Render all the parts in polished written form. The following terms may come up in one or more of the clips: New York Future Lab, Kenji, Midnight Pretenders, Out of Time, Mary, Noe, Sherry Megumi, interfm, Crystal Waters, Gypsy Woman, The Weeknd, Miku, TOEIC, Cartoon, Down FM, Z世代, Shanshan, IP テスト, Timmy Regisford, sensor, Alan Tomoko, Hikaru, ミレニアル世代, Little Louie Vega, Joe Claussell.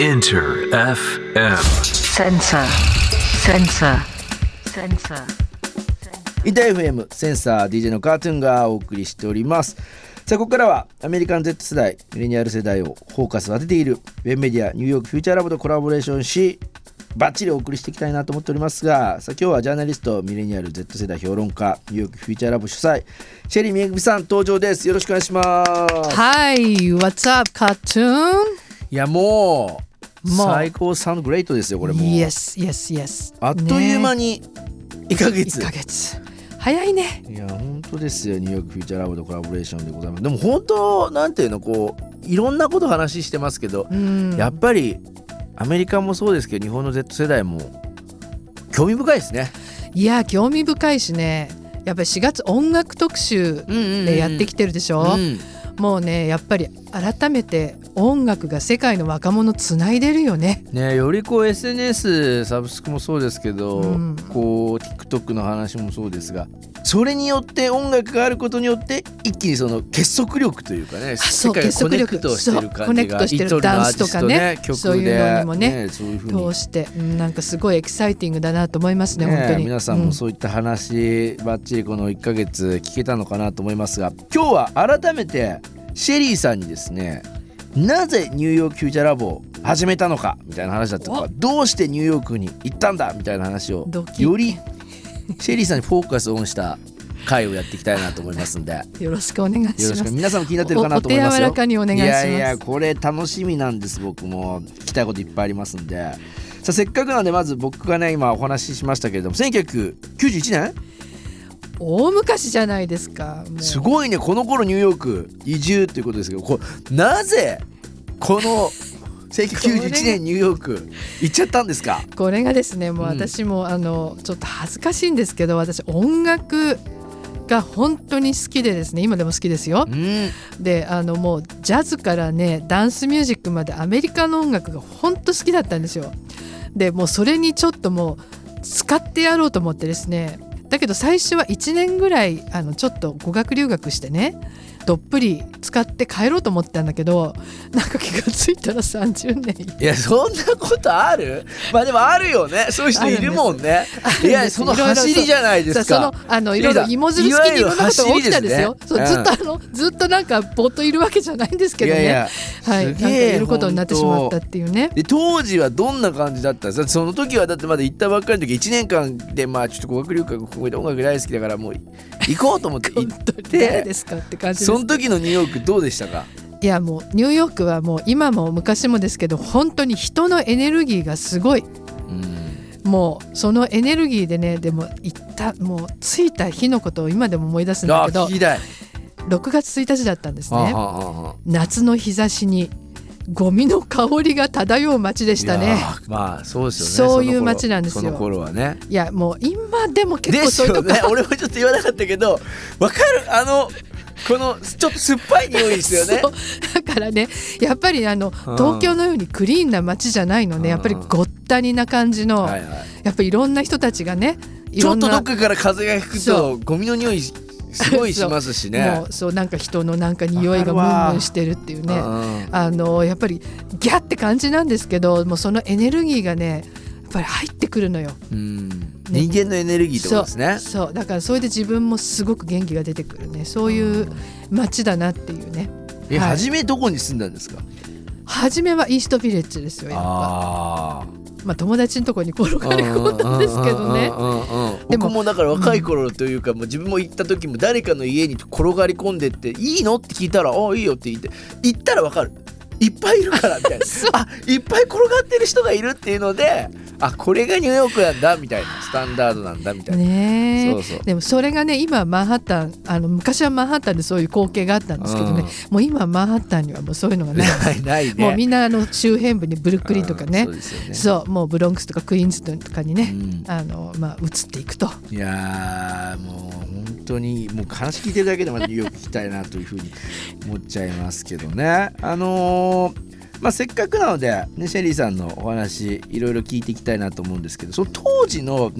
Enter FM センサー Enter FM センサー DJ のカートゥーンがお送りしております。さあ、ここからはアメリカン Z 世代ミレニアル世代をフォーカスを当てているウェブメディアニューヨークフューチャーラボとコラボレーションしバッチリお送りしていきたいなと思っておりますが、さあ今日はジャーナリストミレニアル Z 世代評論家ニューヨークフューチャーラボ主催シェリーめぐみさん登場です。よろしくお願いします。はい、 What's up カートゥーン。いや、もう最高サウンドグレートですよこれも。 Yes あっという間に1ヶ月早いね。いや本当ですよ。ニューヨークフューチャーラブとコラボレーションでございます。でも本当なんていうの、こういろんなこと話してますけど、やっぱりアメリカもそうですけど日本の Z 世代も興味深いですね。いや興味深いしね、やっぱり4月音楽特集でやってきてるでしょ、もうねやっぱり改めて音楽が世界の若者つないでるよね。ね、よりこう SNS サブスクもそうですけど、こう TikTok の話もそうですが、それによって音楽があることによって一気にその結束力というかね、世界をコネクトしてる感じが、一人のダンスとかね、曲でそういうのにもねそういう風に通してなんかすごいエキサイティングだなと思いますね、本当に。皆さんもそういった話バッチリこの1ヶ月聞けたのかなと思いますが、今日は改めてシェリーさんにですね、なぜニューヨークフューチャーラボを始めたのかみたいな話だったとか、どうしてニューヨークに行ったんだみたいな話をよりシェリーさんにフォーカスオンした回をやっていきたいなと思いますんでよろしくお願いします。よろしく。皆さんも気になってるかなと思いますよ。お手柔らかにお願いします。いやこれ楽しみなんです。僕も聞きたいこといっぱいありますんで、さあせっかくなんでまず僕がね今お話ししましたけれども、1991年、大昔じゃないですか。もうすごいね、この頃ニューヨーク移住ということですけど、なぜこの1991年ニューヨーク行っちゃったんですか。これがですね、もう私も、ちょっと恥ずかしいんですけど、私音楽が本当に好きでですね、今でも好きですよ、でもうジャズからねダンスミュージックまでアメリカの音楽が本当好きだったんですよ。でもうそれにちょっともう使ってやろうと思ってですね、だけど最初は1年ぐらいちょっと語学留学してねどっぷり使って帰ろうと思ったんだけど、なんか気がついたら30年。いやそんなことある？まあでもあるよね、そういう人いるもんね。いやその走りじゃないですか。いろいろ芋づる式にいろんなことが起きたんですよ。そうずっとなんかぼっといるわけじゃないんですけどね。なんかいることになってしまったっていうね。で当時はどんな感じだったんですか。その時はだってまだ行ったばっかりの時1年間で、まあちょっと語学留学ここで音楽大好きだからもう行こうと思って行って誰ですかって感じです。その時のニューヨークどうでしたか。いやもうニューヨークはもう今も昔もですけど本当に人のエネルギーがすごい、もうそのエネルギーでね、でももう着いた日のことを今でも思い出すんだけど、6月1日だったんですね。夏の日差しにゴミの香りが漂う街でしたね。まあそうですよね。そういう街なんですよ。その頃はね。いやもう今でも結構そういうとこですよね。俺もちょっと言わなかったけどわかる、このちょっと酸っぱい匂いですよね。だからねやっぱり東京のようにクリーンな街じゃないのね、やっぱりごったにな感じの、やっぱりいろんな人たちがね、ちょっとどっかから風が吹くとゴミの匂いすごいしますしね。もうそうなんか人のなんか匂いがムンムンしてるっていうね、やっぱりギャって感じなんですけど、もうそのエネルギーがねやっぱり入ってくるのよ。人間のエネルギーってことですね。そうだからそれで自分もすごく元気が出てくるね、そういう街だなっていうね。初めどこに住んだんですか。初めはイーストビレッジですよ、やっぱ。まあ、友達のところに転がり込んだんですけどね。僕もだから若い頃というか、もう自分も行った時も誰かの家に転がり込んでっていいのって聞いたらああいいよって言って、行ったら分かる、いっぱいいるからみたいなあいっぱい転がってる人がいるっていうので、あこれがニューヨークなんだみたいな、スタンダードなんだみたいな、ね、そうでもそれがね今マンハッタン、昔はマンハッタンでそういう光景があったんですけどね、もう今マンハッタンにはもうそういうのがない、もうみんな周辺部にブルックリンとか ね、そうもうブロンクスとかクイーンズとかにね、移っていくと。いやもう本当にもう話聞いてるだけでまたニューヨーク行きたいなというふうに思っちゃいますけどね。まあ、せっかくなので、ね、シェリーさんのお話いろいろ聞いていきたいなと思うんですけど、その当時 の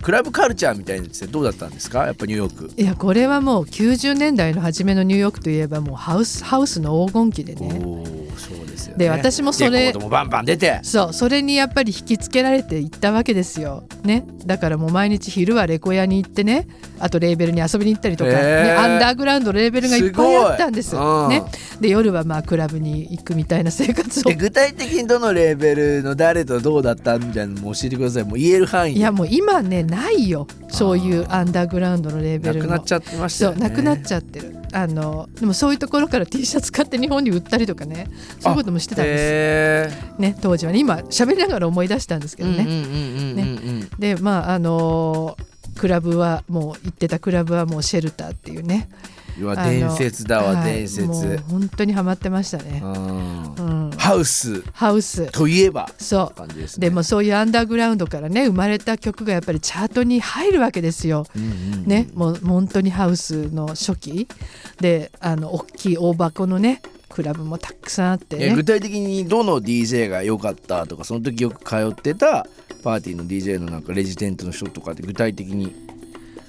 クラブカルチャーみたいなのってどうだったんですか、やっぱニューヨーク。いやこれはもう90年代の初めのニューヨークといえばもうハウスの黄金期でね。おそうですですよね。で私もそれレコードもバンバン出て、そう、それにやっぱり引きつけられていったわけですよ、ね、だからもう毎日昼はレコ屋に行ってね、あとレーベルに遊びに行ったりとか、ね、アンダーグラウンドレーベルがいっぱいあったんですよ、ね、で夜はまあクラブに行くみたいな生活を。具体的にどのレーベルの誰とどうだったみたいなのも教えてください。もう言える範囲。いやもう今ねないよ、そういうアンダーグラウンドのレーベルもなくなっちゃってましたよね。そうなくなっちゃってる。でもそういうところから T シャツ買って日本に売ったりとかね、そういうこともしてたんです、ね、当時はね。今喋りながら思い出したんですけどね。でまあクラブはもう行ってたクラブはもうシェルターっていうね、伝説だわ、はい、伝説。もう本当にハマってましたね、うん、ハウスといえばそう感じです、ね、でもそういうアンダーグラウンドからね生まれた曲がやっぱりチャートに入るわけですよ、うんうんうん、ね、もう本当にハウスの初期で大きい大箱のねクラブもたくさんあってね。具体的にどの DJ が良かったとか、その時よく通ってたパーティーの DJ のなんかレジデントの人とかって具体的に。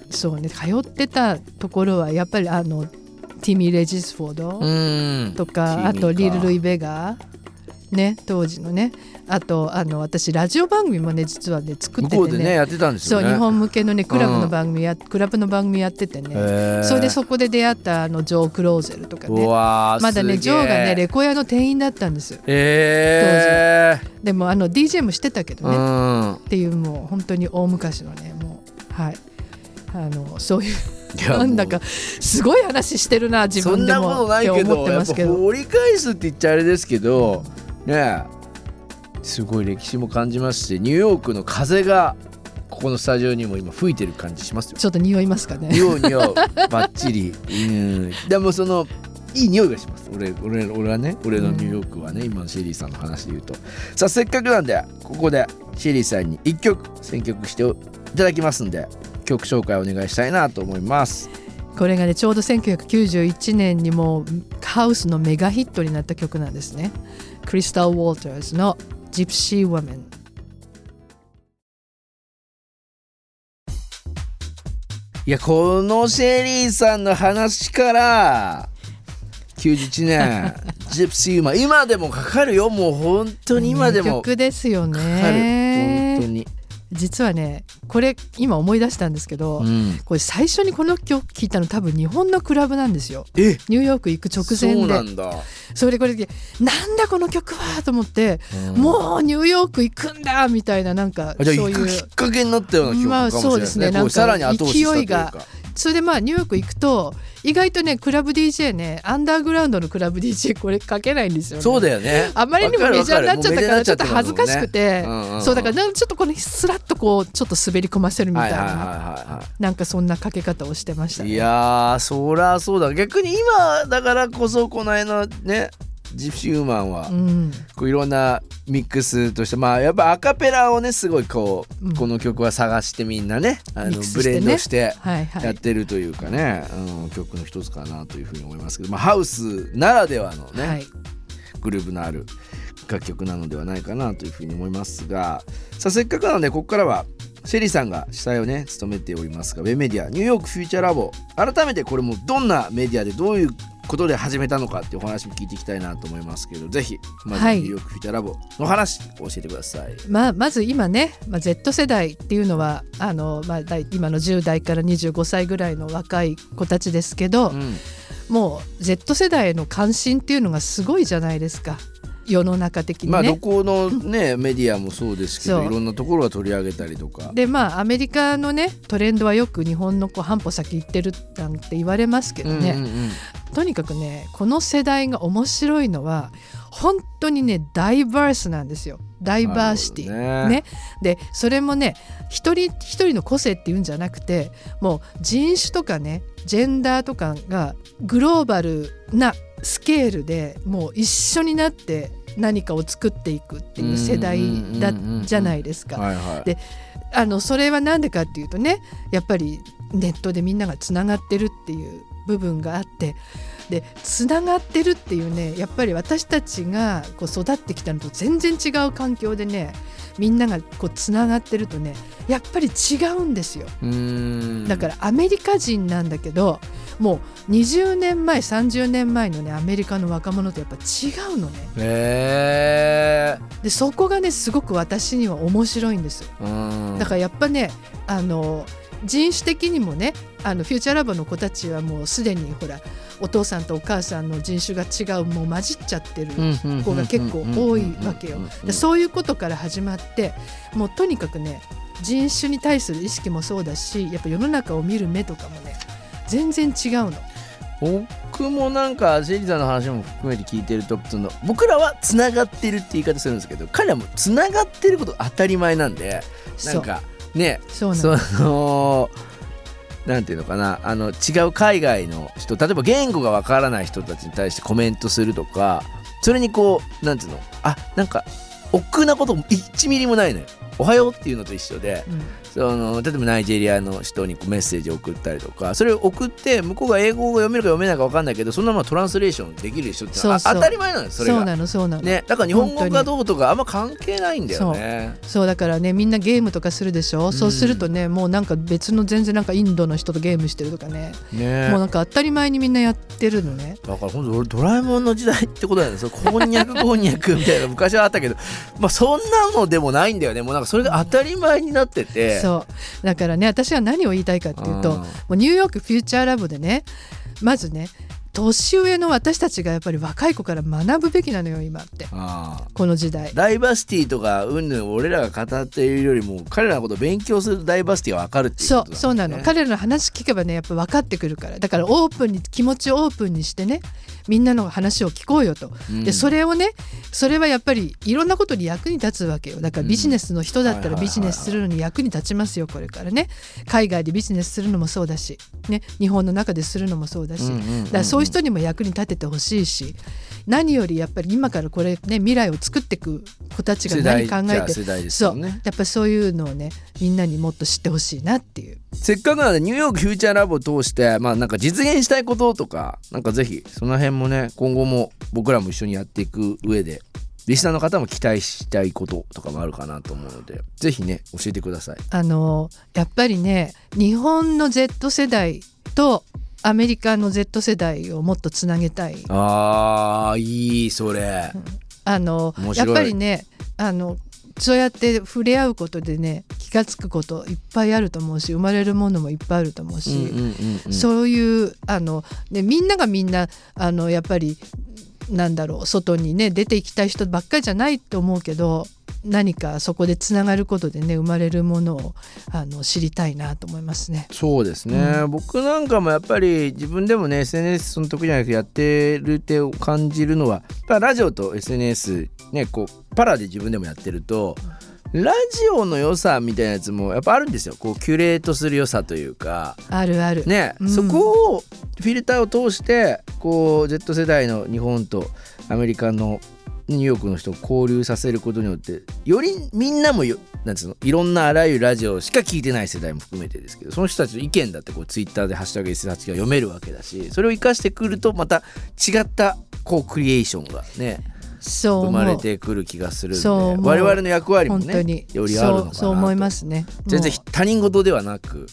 そうね、通ってたところはやっぱりティミー・レジスフォードとか、あとリル・ルイ・ベガー、ね、当時のね。あと私ラジオ番組もね実はね作っててね、向こうでねやってたんですよね。そう、日本向けのねクラブの番組やっててね。それでそこで出会ったジョー・クローゼルとかね。まだねジョーがねレコヤの店員だったんですよ、当時。でもDJ もしてたけどね、っていうもう本当に大昔のね、もうはい、そういうなんだかすごい話してるな自分でも。そんなことないけど、やっぱ掘り返すって言っちゃあれですけどね、すごい歴史も感じますし、ニューヨークの風がここのスタジオにも今吹いてる感じしますよ。ちょっと匂いますかね。匂うバッチリ。でもいい匂いがします。俺はね、俺のニューヨークはね、今のシェリーさんの話で言うとさあ、せっかくなんでここでシェリーさんに1曲選曲していただきますんで、曲紹介お願いしたいなと思います。これがねちょうど1991年にもうハウスのメガヒットになった曲なんですね。クリスタル・ウォルターズのジプシー・ウォーメン。いや、このシェリーさんの話から91年、ジプシー・ウォーメン今でもかかるよ。もう本当に今でも曲ですよね。本当に実はねこれ今思い出したんですけど、うん、これ最初にこの曲聴いたの多分日本のクラブなんですよ。ニューヨーク行く直前で。そうなんだ。それこれなんだこの曲はと思って、うん、もうニューヨーク行くんだみたいな、なんかそういう行くきっかけになったような曲かもしれないですね。まあそうですね、なんかさらに後押ししたというか。それでまあニューヨーク行くと意外とねクラブ DJ ね、アンダーグラウンドのクラブ DJ これかけないんですよね。そうだよね。あまりにもメジャーになっちゃったからちょっと恥ずかしくて、そうだからちょっとこのスラッとこうちょっと滑り込ませるみたいな、なんかそんなかけ方をしてましたね。いやー、そりゃそうだ。逆に今だからこそこの辺のねジプシー・ウーマンはこういろんなミックスとして、まあやっぱアカペラをねすごいこうこの曲は探してみんなねブレンドしてやってるというかね、曲の一つかなというふうに思いますけど、まあハウスならではのねグルーヴのある楽曲なのではないかなというふうに思いますが、さあせっかくなのでここからはシェリーさんが主催をね務めておりますが、ウェブメディアニューヨークフューチャーラボ、改めてこれもどんなメディアでどういうことで始めたのかっていうお話も聞いていきたいなと思いますけど、ぜひまずニューヨークフューチャーラボの話教えてください。はい、まず今ね、Z 世代っていうのは今の10代から25歳ぐらいの若い子たちですけど、うん、もう Z 世代への関心っていうのがすごいじゃないですか、世の中的にね。まあどこのね、メディアもそうですけど、いろんなところが取り上げたりとかで、まあアメリカのねトレンドはよく日本の半歩先行ってるなんて言われますけどね、うんうんうん、とにかくねこの世代が面白いのは本当にねダイバースなんですよ。ダイバーシティ、ね、でそれもね一人一人の個性っていうんじゃなくて、もう人種とかねジェンダーとかがグローバルなスケールでもう一緒になって何かを作っていくっていう世代だじゃないですか。でそれはなんでかっていうとね、やっぱりネットでみんながつながってるっていう部分があって、でつながってるっていうね、やっぱり私たちがこう育ってきたのと全然違う環境でねみんながこうつながってるとねやっぱり違うんですよ。だからアメリカ人なんだけどもう20年前30年前のねアメリカの若者とやっぱ違うのね、でそこがねすごく私には面白いんです。だからやっぱね人種的にもねフューチャーラボの子たちはもうすでにほらお父さんとお母さんの人種が違うもう混じっちゃってる子が結構多いわけよ。そういうことから始まってもうとにかくね人種に対する意識もそうだしやっぱ世の中を見る目とかもね全然違うの。僕もなんかシェリーさんの話も含めて聞いてるとその僕らはつながってるって言い方するんですけど彼らもつながってることが当たり前なんでなんかねそうなんそのなんていうのかな違う海外の人例えば言語がわからない人たちに対してコメントするとかそれにこうなんていうのなんか億劫なことも1ミリもないのよ。おはようっていうのと一緒で、例えばナイジェリアの人にメッセージを送ったりとかそれを送って向こうが英語を読めるか読めないか分かんないけどそんなままトランスレーションできる人ってそう当たり前なのよ。それがそうなのそうなの、ね、だから日本語かどうとかあんま関係ないんだよね。そうだからねみんなゲームとかするでしょ、そうするとねもうなんか別の全然なんかインドの人とゲームしてるとか ねもうなんか当たり前にみんなやってるのね。だから本当ドラえもんの時代ってことなんですよ。こんにゃくこんにゃくみたいな昔はあったけど、まあ、そんなのでもないんだよね。もうなんかそれが当たり前になってて、そうだからね私は何を言いたいかっていうと、もうニューヨークフューチャーラボでねまずね年上の私たちがやっぱり若い子から学ぶべきなのよ今ってこの時代。ダイバーシティとかうんぬん俺らが語っているよりも彼らのことを勉強するダイバーシティが分かるっていうことなんですね。そうなの彼らの話聞けばねやっぱ分かってくるから、だからオープンに気持ちをオープンにしてねみんなの話を聞こうよと、でそれをねそれはやっぱりいろんなことに役に立つわけよ。だからビジネスの人だったらビジネスするのに役に立ちますよこれからね。海外でビジネスするのもそうだし、ね、日本の中でするのもそうだし、だからそういう人にも役に立ててほしいし、何よりやっぱり今からこれね未来を作っていく子たちが何考えて、ね、そうやっぱそういうのをねみんなにもっと知ってほしいなっていう。せっかくなのでニューヨークフューチャーラブを通して、なんか実現したいこととかなんかぜひその辺もね今後も僕らも一緒にやっていく上でリスナーの方も期待したいこととかもあるかなと思うのでぜひね教えてください。やっぱりね日本の Z 世代とアメリカの Z 世代をもっとつなげたい。いいそれ、やっぱりねそうやって触れ合うことでね気がつくこといっぱいあると思うし生まれるものもいっぱいあると思うし、そういうみんながみんなやっぱりなんだろう外にね出ていきたい人ばっかりじゃないと思うけど何かそこでつながることでね生まれるものを知りたいなと思いますね。そうですね、僕なんかもやっぱり自分でもね SNS その得意じゃなくてやってるって感じるのはラジオと SNS ねこうパラで自分でもやってると、ラジオの良さみたいなやつもやっぱあるんですよ。こうキュレートする良さというかあるある、ね、そこをフィルターを通してこう Z 世代の日本とアメリカのニューヨークの人を交流させることによってよりみんなもなんつうのいろんなあらゆるラジオしか聞いてない世代も含めてですけどその人たちの意見だってこうツイッターでハッシュタグ S8 が読めるわけだし、それを生かしてくるとまた違ったこうクリエーションがね生まれてくる気がするんで我々の役割もねよりあるのかなとそう思いますね。全然他人事ではなく、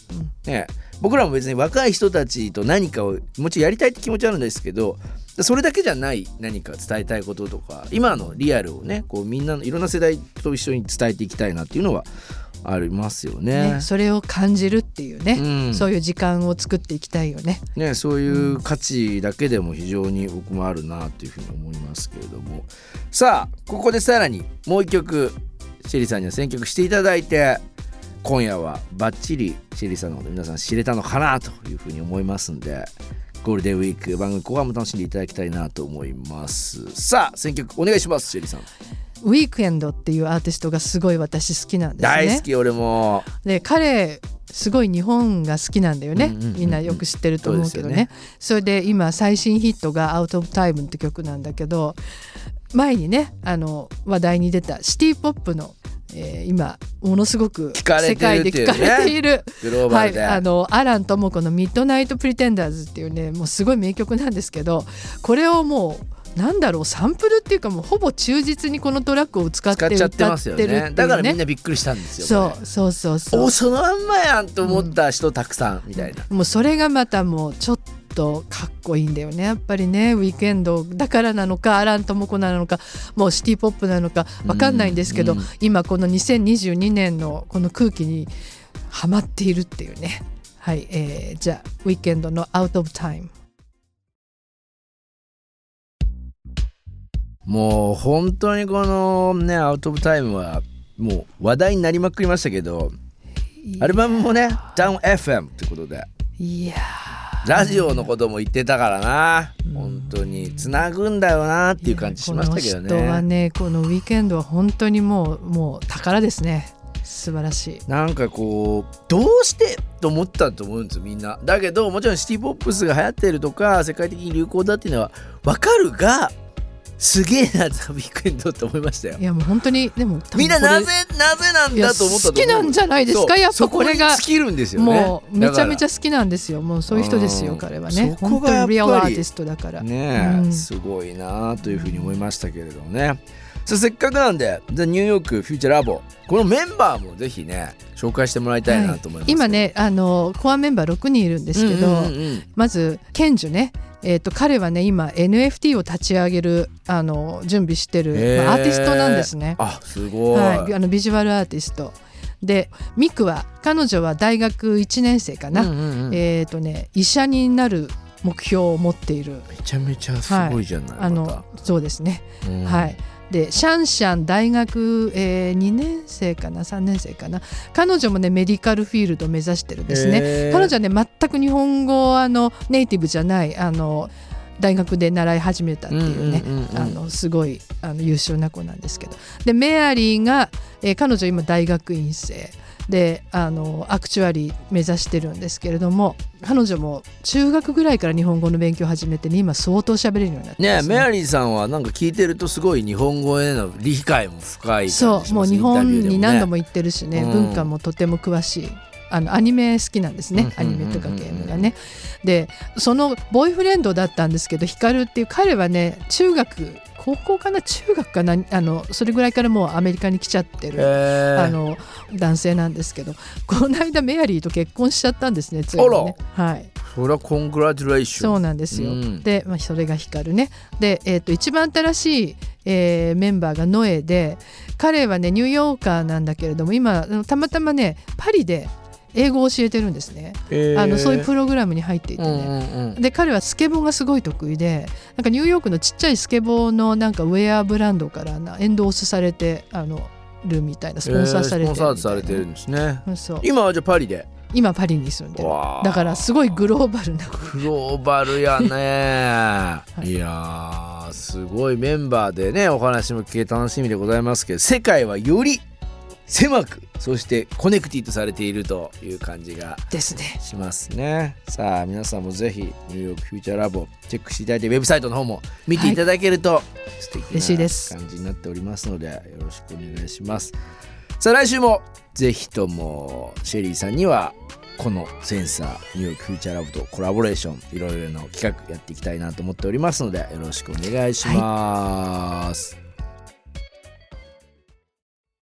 ね、僕らも別に若い人たちと何かをもちろんやりたいって気持ちあるんですけどそれだけじゃない何か伝えたいこととか今のリアルをねこうみんなのいろんな世代と一緒に伝えていきたいなっていうのはありますよ ねそれを感じるっていうね、そういう時間を作っていきたいよ ねそういう価値だけでも非常に僕もあるなというふうに思いますけれども、さあここでさらにもう一曲シェリーさんには選曲していただいて今夜はバッチリシェリーさんのこと皆さん知れたのかなというふうに思いますんでゴールデンウィーク番組後半も楽しんでいただきたいなと思います。さあ選曲お願いしますシェリーさん。ウィークエンドっていうアーティストがすごい私好きなんですね。大好き俺も。で彼すごい日本が好きなんだよね、みんなよく知ってると思うけど ねそれで今最新ヒットが Out of Time って曲なんだけど前にね話題に出たシティポップの今ものすごく世界で聞かれているアラン・トモコのミッドナイト・プリテンダーズっていうねもうすごい名曲なんですけどこれをもうなんだろうサンプルっていうかもうほぼ忠実にこのトラックを使って歌ってるっていうね。だからみんなびっくりしたんですよ。そうそうそうそのまんまやんと思った人たくさんみたいな、もうそれがまたもうちょっとかっこいいんだよね、やっぱりね。ウィークエンドだからなのか、アラン智子なのか、もうシティポップなのか分かんないんですけど、今この2022年のこの空気にハマっているっていうね。はい、じゃあウィークエンドの Out of Time。もう本当にこのね、アウトオブタイムはもう話題になりまくりましたけど、アルバムもね、Down FM ってことで、いやラジオのことも言ってたからな、本当につなぐんだよなっていう感じしましたけどね。この人はね、このウィークエンドは本当にもう宝ですね。素晴らしい。なんかこうどうしてと思ったと思うんですよ、みんな。だけどもちろんシティポップスが流行ってるとか世界的に流行だっていうのは分かるが、すげえなザ・ウィークエンドと思いましたよ。いやもう本当に、でもみんななぜなんだと思ったと思う。好きなんじゃないですか、やっぱこれが。そこに尽きるんですよね。もうめちゃめちゃ好きなんですよ。もうそういう人ですよ、彼はね。本当にリアルアーティストだからね、すごいなというふうに思いましたけれどもね。さあせっかくなんで、ニューヨークフューチャーラボ、このメンバーもぜひね紹介してもらいたいなと思います、はい。今ね、コアメンバー6人いるんですけど、まずケンジュね、彼はね今 NFT を立ち上げる準備してる、アーティストなんですね。あ、すごい、はい、ビジュアルアーティストで、ミクは彼女は大学1年生かな、医者になる目標を持っている。めちゃめちゃすごいじゃない、はい、そうですね、はい。でシャンシャン大学、2年生かな3年生かな、彼女もねメディカルフィールドを目指してるんですね、彼女はね全く日本語ネイティブじゃない大学で習い始めたっていうね、すごい優秀な子なんですけど。でメアリーが、彼女今大学院生でアクチュアリー目指してるんですけれども、彼女も中学ぐらいから日本語の勉強を始めて、ね、今相当喋れるようになってますね。メアリーさんはなんか聞いてるとすごい日本語への理解も深い、そうもう日本に何度も行ってるしね、文化もとても詳しい。アニメ好きなんですね、アニメとかゲームがね。でそのボーイフレンドだったんですけど、ヒカルっていう彼はね中学高校かな中学かなそれぐらいからもうアメリカに来ちゃってる男性なんですけど、この間メアリーと結婚しちゃったんですね、ついにね。はい、それはコングラチュレーション。そうなんですよ、で、それがヒカルね。で、一番新しい、メンバーがノエで、彼はねニューヨーカーなんだけれども、今たまたまねパリで英語を教えてるんですね、そういうプログラムに入っていてね、で彼はスケボーがすごい得意で、なんかニューヨークのちっちゃいスケボーのなんかウェアブランドからエンドースされてるみたいな、スポンサーされてるみたいな、スポンサーされてるんですね。そう、今はじゃあパリで、今パリに住んでる。だからすごいグローバルなグローバルやねはい、いやすごいメンバーでね、お話も聞け楽しみでございますけど、世界はより狭く、そしてコネクティッドされているという感じがしますね。さあ皆さんもぜひニューヨークフューチャーラボチェックしていただいて、ウェブサイトの方も見ていただけると素敵な感じになっておりますので、よろしくお願いします。さあ来週もぜひともシェリーさんにはこのセンサーニューヨークフューチャーラボとコラボレーション、いろいろな企画やっていきたいなと思っておりますので、よろしくお願いします、はい。